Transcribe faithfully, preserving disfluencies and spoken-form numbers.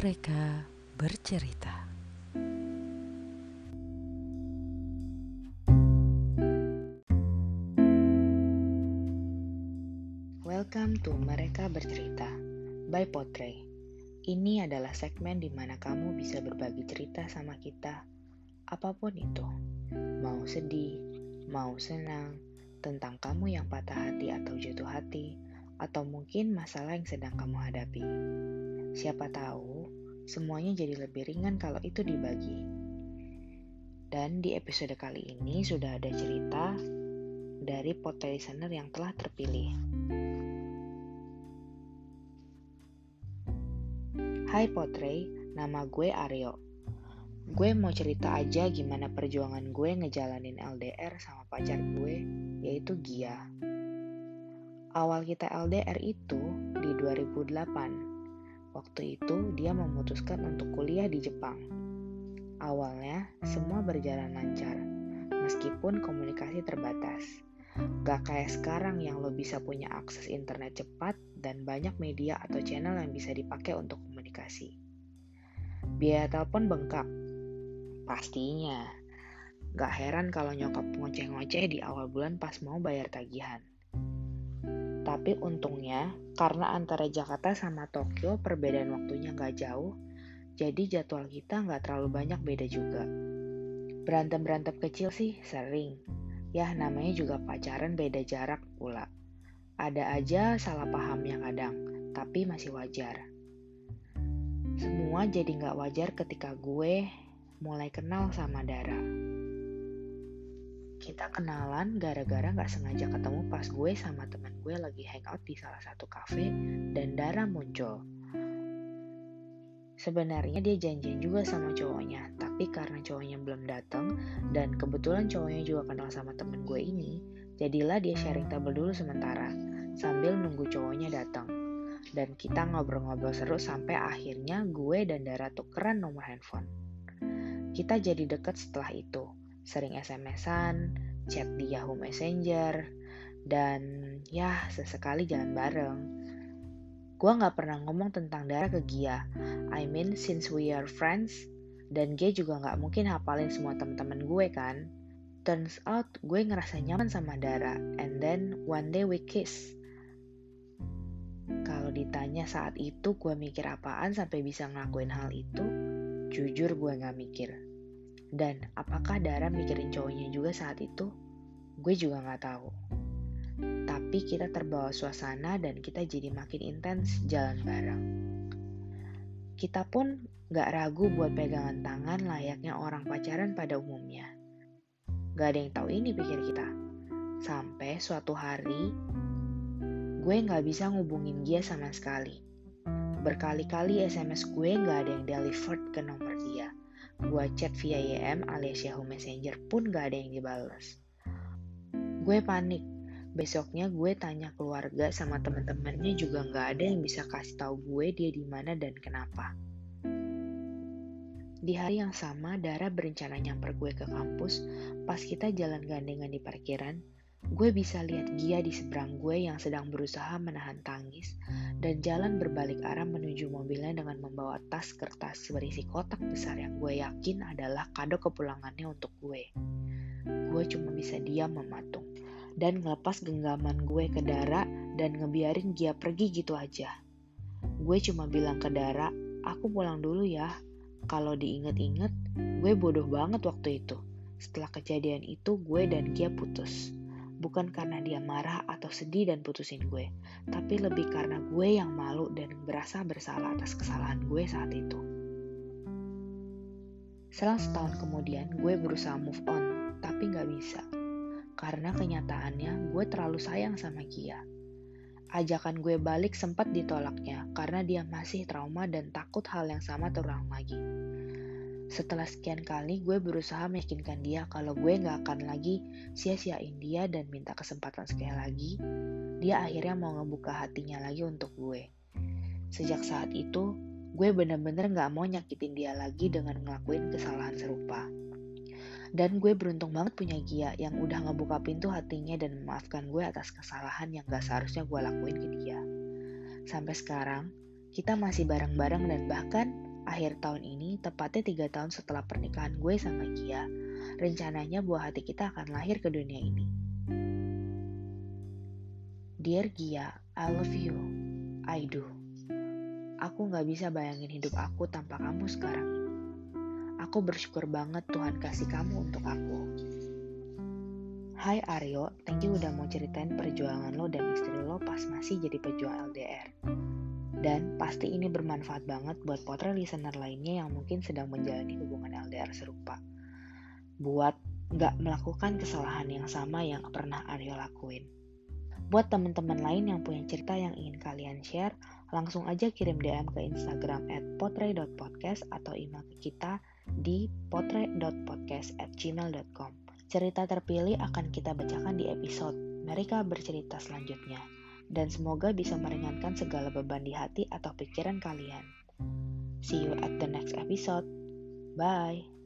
Mereka Bercerita. Welcome to Mereka Bercerita by Potre. Ini adalah segmen di mana kamu bisa berbagi cerita sama kita, apapun itu. Mau sedih, mau senang, tentang kamu yang patah hati atau jatuh hati, atau mungkin masalah yang sedang kamu hadapi. Siapa tahu, semuanya jadi lebih ringan kalau itu dibagi. Dan di episode kali ini sudah ada cerita dari Potre listener yang telah terpilih. Hai Potre, nama gue Aryo. Gue mau cerita aja gimana perjuangan gue ngejalanin L D R sama pacar gue, yaitu Gia. Awal kita L D R itu di dua ribu delapan. Waktu itu dia memutuskan untuk kuliah di Jepang. Awalnya semua berjalan lancar, meskipun komunikasi terbatas. Gak kayak sekarang yang lo bisa punya akses internet cepat dan banyak media atau channel yang bisa dipakai untuk komunikasi. Biaya telepon bengkak, pastinya. Gak heran kalau nyokap ngoceh-ngoceh di awal bulan pas mau bayar tagihan. Tapi untungnya, karena antara Jakarta sama Tokyo perbedaan waktunya gak jauh, jadi jadwal kita gak terlalu banyak beda juga. Berantem-berantem kecil sih sering. Yah, namanya juga pacaran, beda jarak pula. Ada aja salah pahamnya kadang, tapi masih wajar. Semua jadi gak wajar ketika gue mulai kenal sama Dara. Kita kenalan gara-gara gak sengaja ketemu pas gue sama teman gue lagi hangout di salah satu kafe dan Dara muncul. Sebenarnya dia janjian juga sama cowoknya, tapi karena cowoknya belum datang dan kebetulan cowoknya juga kenal sama temen gue ini, jadilah dia sharing table dulu sementara sambil nunggu cowoknya datang. Dan kita ngobrol-ngobrol seru sampai akhirnya gue dan Dara tukeran nomor handphone. Kita jadi dekat setelah itu. Sering S M S-an, chat di Yahoo Messenger, dan ya sesekali jalan bareng. Gua gak pernah ngomong tentang Dara ke Gia, I mean since we are friends, dan Gia juga gak mungkin hafalin semua temen-temen gue kan. Turns out gue ngerasa nyaman sama Dara, and then one day we kiss. Kalau ditanya saat itu gue mikir apaan sampai bisa ngelakuin hal itu, jujur gue gak mikir. Dan apakah Dara mikirin cowoknya juga saat itu? Gue juga gak tahu. Tapi kita terbawa suasana dan kita jadi makin intens jalan bareng. Kita pun gak ragu buat pegangan tangan layaknya orang pacaran pada umumnya. Gak ada yang tahu ini pikir kita. Sampai suatu hari, gue gak bisa ngubungin dia sama sekali. Berkali-kali S M S gue gak ada yang delivered ke nomor dia. Gue chat via Y M alias Yahoo Messenger pun gak ada yang dibales. Gue panik. Besoknya gue tanya keluarga sama teman-temannya juga gak ada yang bisa kasih tahu gue dia di mana dan kenapa. Di hari yang sama Dara berencana nyamper gue ke kampus. Pas kita jalan gandengan di parkiran, gue bisa lihat Gia di seberang gue yang sedang berusaha menahan tangis dan jalan berbalik arah menuju mobilnya dengan membawa tas kertas berisi kotak besar yang gue yakin adalah kado kepulangannya untuk gue. Gue cuma bisa diam mematung dan ngelepas genggaman gue ke Dara dan ngebiarin Gia pergi gitu aja. Gue cuma bilang ke Dara, aku pulang dulu ya. Kalau diinget-inget, gue bodoh banget waktu itu. Setelah kejadian itu gue dan Gia putus. Bukan karena dia marah atau sedih dan putusin gue, tapi lebih karena gue yang malu dan berasa bersalah atas kesalahan gue saat itu. Selang setahun kemudian, gue berusaha move on, tapi gak bisa. Karena kenyataannya, gue terlalu sayang sama Gia. Ajakan gue balik sempat ditolaknya, karena dia masih trauma dan takut hal yang sama terulang lagi. Setelah sekian kali, gue berusaha meyakinkan dia kalau gue gak akan lagi sia-siain dia dan minta kesempatan sekali lagi. Dia akhirnya mau ngebuka hatinya lagi untuk gue. Sejak saat itu, gue bener-bener gak mau nyakitin dia lagi dengan ngelakuin kesalahan serupa. Dan gue beruntung banget punya Gia yang udah ngebuka pintu hatinya dan memaafkan gue atas kesalahan yang gak seharusnya gue lakuin ke dia. Sampai sekarang, kita masih bareng-bareng dan bahkan Akhir tahun ini, tepatnya tiga tahun setelah pernikahan gue sama Gia, rencananya buah hati kita akan lahir ke dunia ini. Dear Gia, I love you. I do. Aku gak bisa bayangin hidup aku tanpa kamu sekarang. Aku bersyukur banget Tuhan kasih kamu untuk aku. Hai Aryo, thank you udah mau ceritain perjuangan lo dan istri lo pas masih jadi pejuang L D R. Dan pasti ini bermanfaat banget buat Potre listener lainnya yang mungkin sedang menjalani hubungan L D R serupa. Buat gak melakukan kesalahan yang sama yang pernah Aryo lakuin. Buat teman-teman lain yang punya cerita yang ingin kalian share, langsung aja kirim D M ke Instagram at potre dot podcast atau email ke kita di potre dot podcast at gmail dot com. Cerita terpilih akan kita bacakan di episode Mereka Bercerita selanjutnya. Dan semoga bisa meringankan segala beban di hati atau pikiran kalian. See you at the next episode. Bye!